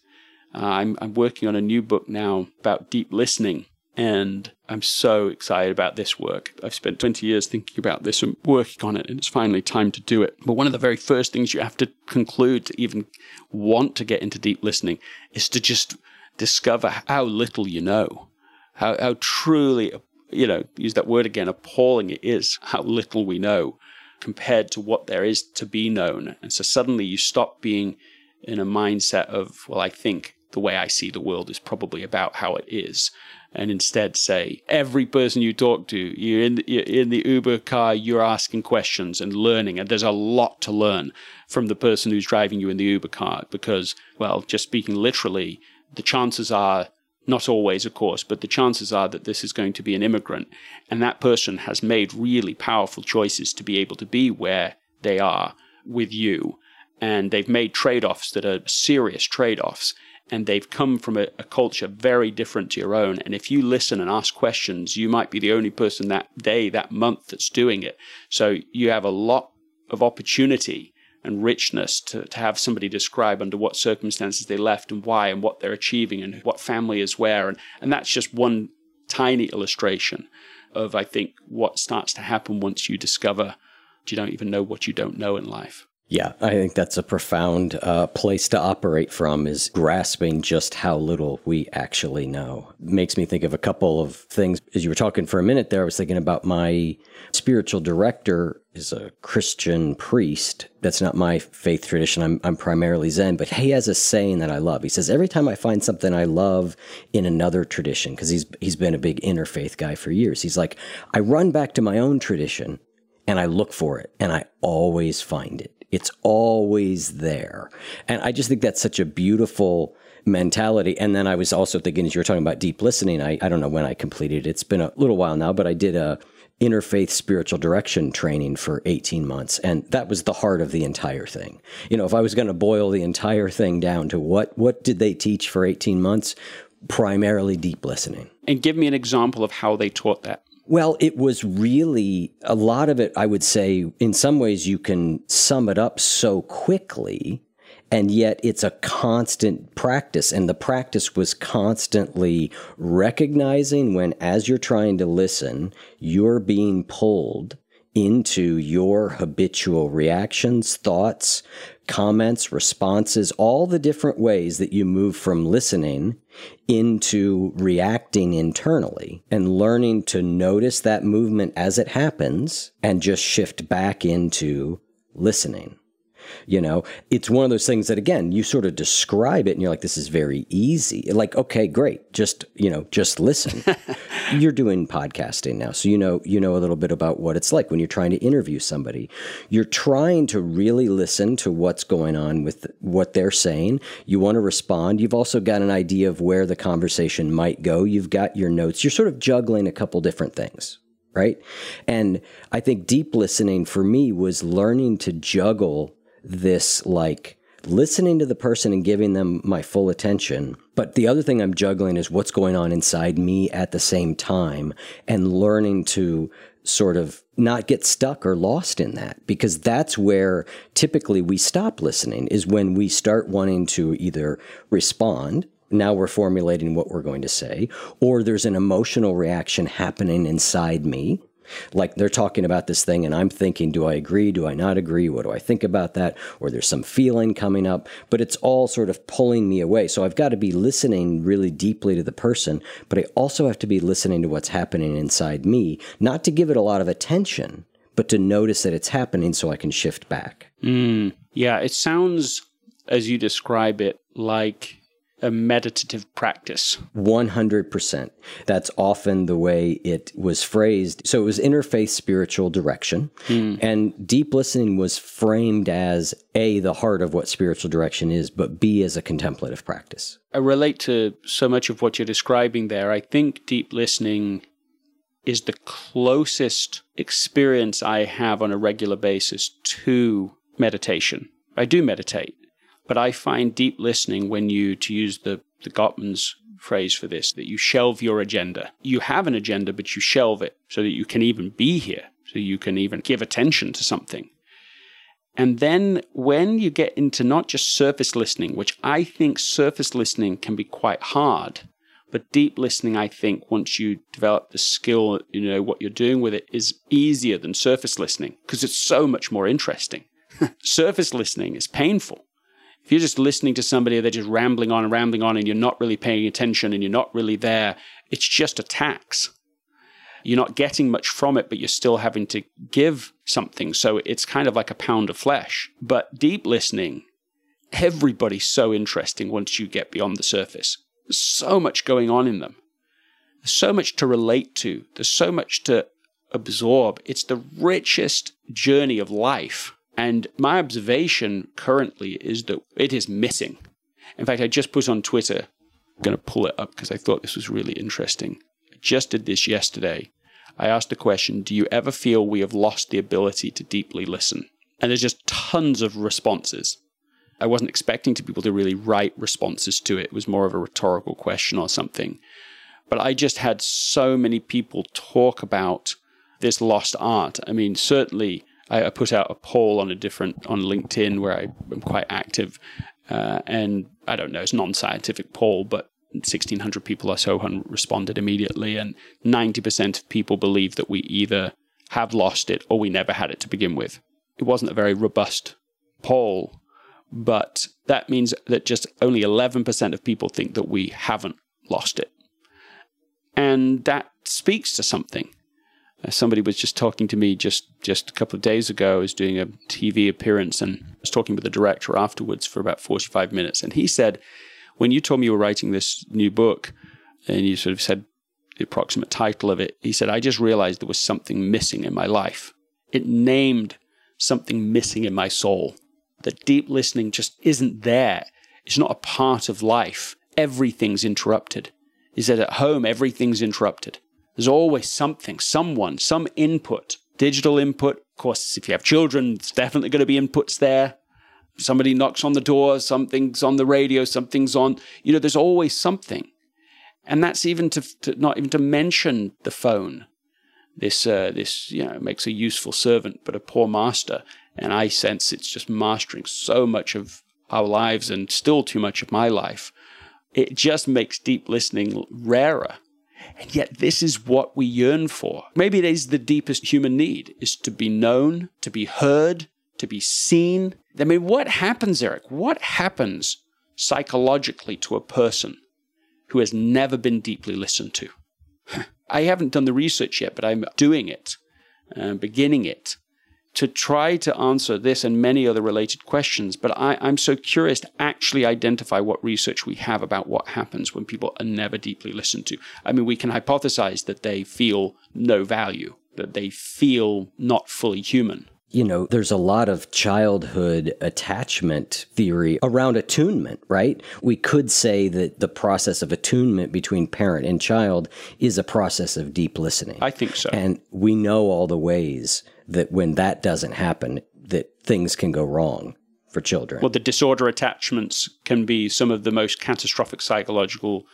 I'm working on a new book now about deep listening, and I'm so excited about this work. I've spent 20 years thinking about this and working on it, and it's finally time to do it. But one of the very first things you have to conclude to even want to get into deep listening is to just discover how little you know, how truly, you know, use that word again, appalling it is, how little we know compared to what there is to be known. And so suddenly you stop being in a mindset of, well, I think the way I see the world is probably about how it is, and instead say, every person you talk to, you're in the Uber car, you're asking questions and learning, and there's a lot to learn from the person who's driving you in the Uber car because, well, just speaking literally, the chances are, not always, of course, but the chances are that this is going to be an immigrant, and that person has made really powerful choices to be able to be where they are with you, and they've made trade-offs that are serious trade-offs, and they've come from a culture very different to your own. And if you listen and ask questions, you might be the only person that day, that month, that's doing it. So you have a lot of opportunity and richness to have somebody describe under what circumstances they left and why and what they're achieving and what family is where. And that's just one tiny illustration of, I think, what starts to happen once you discover you don't even know what you don't know in life. Yeah, I think that's a profound place to operate from, is grasping just how little we actually know. Makes me think of a couple of things. As you were talking for a minute there, I was thinking about my spiritual director is a Christian priest. That's not my faith tradition. I'm primarily Zen, but he has a saying that I love. He says, every time I find something I love in another tradition, because he's been a big interfaith guy for years, he's like, I run back to my own tradition and I look for it and I always find it. It's always there. And I just think that's such a beautiful mentality. And then I was also thinking, as you were talking about deep listening, I don't know when I completed it. It's been a little while now, but I did a interfaith spiritual direction training for 18 months. And that was the heart of the entire thing. You know, if I was going to boil the entire thing down to what did they teach for 18 months? Primarily deep listening. And give me an example of how they taught that. Well, it was really a lot of it, I would say, in some ways you can sum it up so quickly, and yet it's a constant practice. And the practice was constantly recognizing when, as you're trying to listen, you're being pulled into your habitual reactions, thoughts, comments, responses, all the different ways that you move from listening into reacting internally, and learning to notice that movement as it happens and just shift back into listening. You know, it's one of those things that, again, you sort of describe it and you're like, this is very easy. Like, okay, great. Just listen. You're doing podcasting now. So, you know a little bit about what it's like when you're trying to interview somebody. You're trying to really listen to what's going on with what they're saying. You want to respond. You've also got an idea of where the conversation might go. You've got your notes. You're sort of juggling a couple different things, right? And I think deep listening for me was learning to juggle this, like listening to the person and giving them my full attention. But the other thing I'm juggling is what's going on inside me at the same time, and learning to sort of not get stuck or lost in that, because that's where typically we stop listening, is when we start wanting to either respond. Now we're formulating what we're going to say, or there's an emotional reaction happening inside me. Like they're talking about this thing and I'm thinking, do I agree? Do I not agree? What do I think about that? Or there's some feeling coming up, but it's all sort of pulling me away. So I've got to be listening really deeply to the person, but I also have to be listening to what's happening inside me, not to give it a lot of attention, but to notice that it's happening so I can shift back. Yeah, it sounds, as you describe it, like a meditative practice. 100%. That's often the way it was phrased. So it was interfaith spiritual direction. And deep listening was framed as A, the heart of what spiritual direction is, but B, as a contemplative practice. I relate to so much of what you're describing there. I think deep listening is the closest experience I have on a regular basis to meditation. I do meditate. But I find deep listening when you, to use the Gottman's phrase for this, that you shelve your agenda. You have an agenda, but you shelve it so that you can even be here. So so you can even give attention to something. And then when you get into not just surface listening, which I think surface listening can be quite hard, but deep listening, I think, once you develop the skill, you know, what you're doing with it is easier than surface listening because it's so much more interesting. Surface listening is painful. If you're just listening to somebody, they're just rambling on and rambling on, and you're not really paying attention and you're not really there, it's just a tax. You're not getting much from it, but you're still having to give something. So it's kind of like a pound of flesh. But deep listening, everybody's so interesting once you get beyond the surface. There's so much going on in them. There's so much to relate to. There's so much to absorb. It's the richest journey of life. And my observation currently is that it is missing. In fact, I just put on Twitter, I'm going to pull it up because I thought this was really interesting. I just did this yesterday. I asked the question, do you ever feel we have lost the ability to deeply listen? And there's just tons of responses. I wasn't expecting people to really write responses to it. It was more of a rhetorical question or something. But I just had so many people talk about this lost art. I mean, certainly I put out a poll on LinkedIn where I'm quite active. And I don't know, it's a non-scientific poll, but 1,600 people or so responded immediately. And 90% of people believe that we either have lost it or we never had it to begin with. It wasn't a very robust poll. But that means that just only 11% of people think that we haven't lost it. And that speaks to something. Somebody was just talking to me just a couple of days ago. I was doing a TV appearance and I was talking with the director afterwards for about 45 minutes. And he said, when you told me you were writing this new book and you sort of said the approximate title of it, he said, I just realized there was something missing in my life. It named something missing in my soul. That deep listening just isn't there. It's not a part of life. Everything's interrupted. He said at home, everything's interrupted. There's always something, someone, some input, digital input. Of course, if you have children, it's definitely going to be inputs there. Somebody knocks on the door, something's on the radio, something's on, you know, there's always something. And that's even to not even to mention the phone. This you know, makes a useful servant, but a poor master. And I sense it's just mastering so much of our lives and still too much of my life. It just makes deep listening rarer. And yet this is what we yearn for. Maybe it is the deepest human need, is to be known, to be heard, to be seen. I mean, what happens, Eric? What happens psychologically to a person who has never been deeply listened to? I haven't done the research yet, but I'm doing it, beginning it, to try to answer this and many other related questions. But I'm so curious to actually identify what research we have about what happens when people are never deeply listened to. I mean, we can hypothesize that they feel no value, that they feel not fully human. You know, there's a lot of childhood attachment theory around attunement, right? We could say that the process of attunement between parent and child is a process of deep listening. I think so. And we know all the ways that when that doesn't happen, that things can go wrong for children. Well, the disorder attachments can be some of the most catastrophic psychological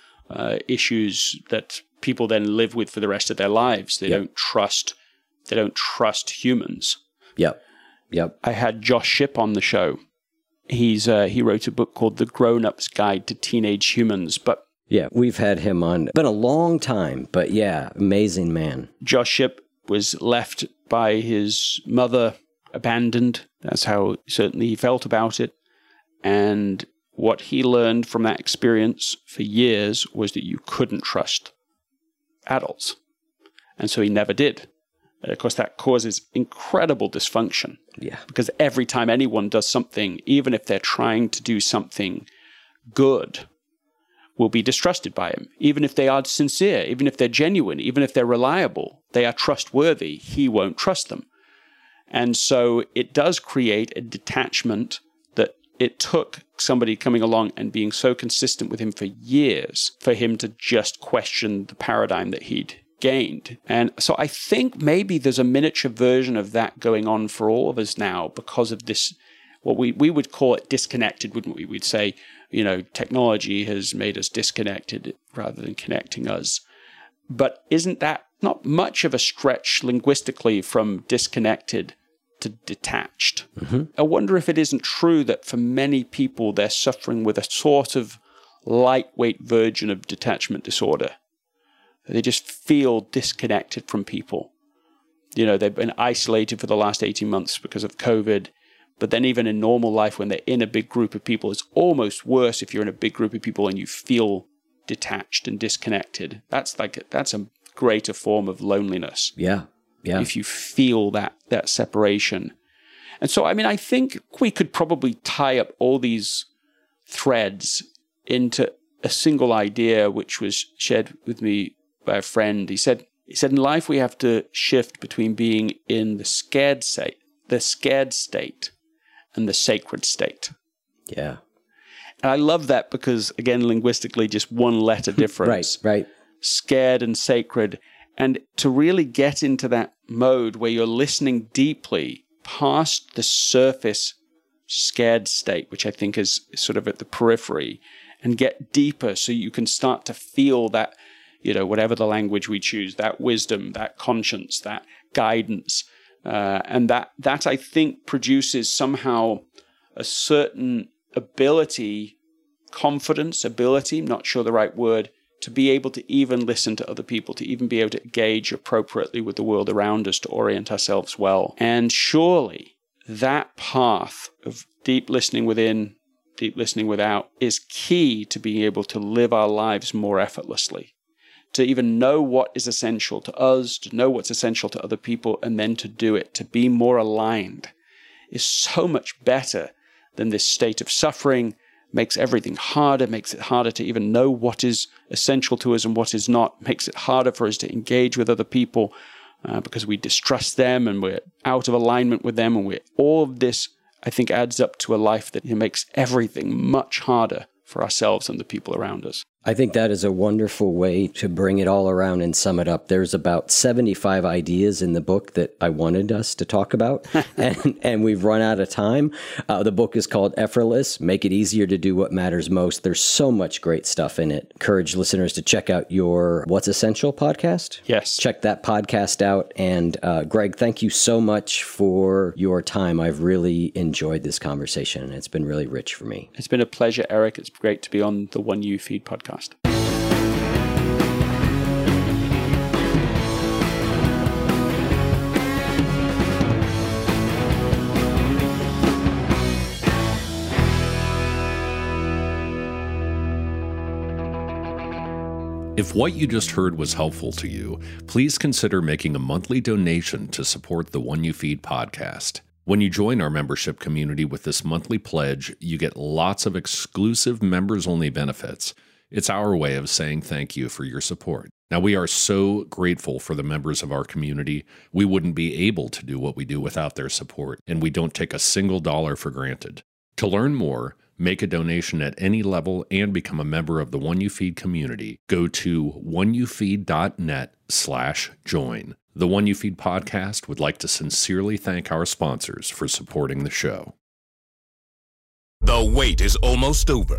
issues that people then live with for the rest of their lives. They don't trust humans. Yep. I had Josh Shipp on the show. He wrote a book called The Grown-Up's Guide to Teenage Humans. But yeah, we've had him on. Been a long time, but yeah, amazing man. Josh Shipp was left by his mother, abandoned. That's how certainly he felt about it. And what he learned from that experience for years was that you couldn't trust adults. And so he never did. And of course, that causes incredible dysfunction. Yeah. Because every time anyone does something, even if they're trying to do something good, will be distrusted by him. Even if they are sincere, even if they're genuine, even if they're reliable, they are trustworthy, he won't trust them. And so it does create a detachment that it took somebody coming along and being so consistent with him for years for him to just question the paradigm that he'd gained. And so I think maybe there's a miniature version of that going on for all of us now because of this, what we would call it disconnected, wouldn't we? We'd say, you know, technology has made us disconnected rather than connecting us. But isn't that not much of a stretch linguistically from disconnected to detached. Mm-hmm. I wonder if it isn't true that for many people, they're suffering with a sort of lightweight version of detachment disorder. They just feel disconnected from people. You know, they've been isolated for the last 18 months because of COVID. But then even in normal life, when they're in a big group of people, it's almost worse if you're in a big group of people and you feel detached and disconnected. That's a greater form of loneliness. Yeah. Yeah. If you feel that separation. And so, I mean, I think we could probably tie up all these threads into a single idea, which was shared with me by a friend. He said, in life, we have to shift between being in the scared state and the sacred state. Yeah. And I love that because, again, linguistically, just one letter difference. Right. Scared and sacred. And to really get into that mode where you're listening deeply past the surface scared state, which I think is sort of at the periphery, and get deeper so you can start to feel that, you know, whatever the language we choose, that wisdom, that conscience, that guidance. And that I think produces somehow a certain ability, confidence, ability, I'm not sure the right word, to be able to even listen to other people, to even be able to engage appropriately with the world around us, to orient ourselves well. And surely that path of deep listening within, deep listening without is key to being able to live our lives more effortlessly, to even know what is essential to us, to know what's essential to other people, and then to do it, to be more aligned is so much better than this state of suffering. Makes everything harder, makes it harder to even know what is essential to us and what is not, makes it harder for us to engage with other people because we distrust them and we're out of alignment with them. And all of this, I think, adds up to a life that makes everything much harder for ourselves and the people around us. I think that is a wonderful way to bring it all around and sum it up. There's about 75 ideas in the book that I wanted us to talk about, and we've run out of time. The book is called Effortless, Make It Easier to Do What Matters Most. There's so much great stuff in it. Encourage listeners to check out your What's Essential podcast. Yes. Check that podcast out. And Greg, thank you so much for your time. I've really enjoyed this conversation, and it's been really rich for me. It's been a pleasure, Eric. It's great to be on the One You Feed podcast. If what you just heard was helpful to you, please consider making a monthly donation to support the One You Feed podcast. When you join our membership community with this monthly pledge, you get lots of exclusive members-only benefits. It's our way of saying thank you for your support. Now, we are so grateful for the members of our community. We wouldn't be able to do what we do without their support, and we don't take a single dollar for granted. To learn more, make a donation at any level, and become a member of the One You Feed community, go to oneyoufeed.net/join. The One You Feed podcast would like to sincerely thank our sponsors for supporting the show. The wait is almost over.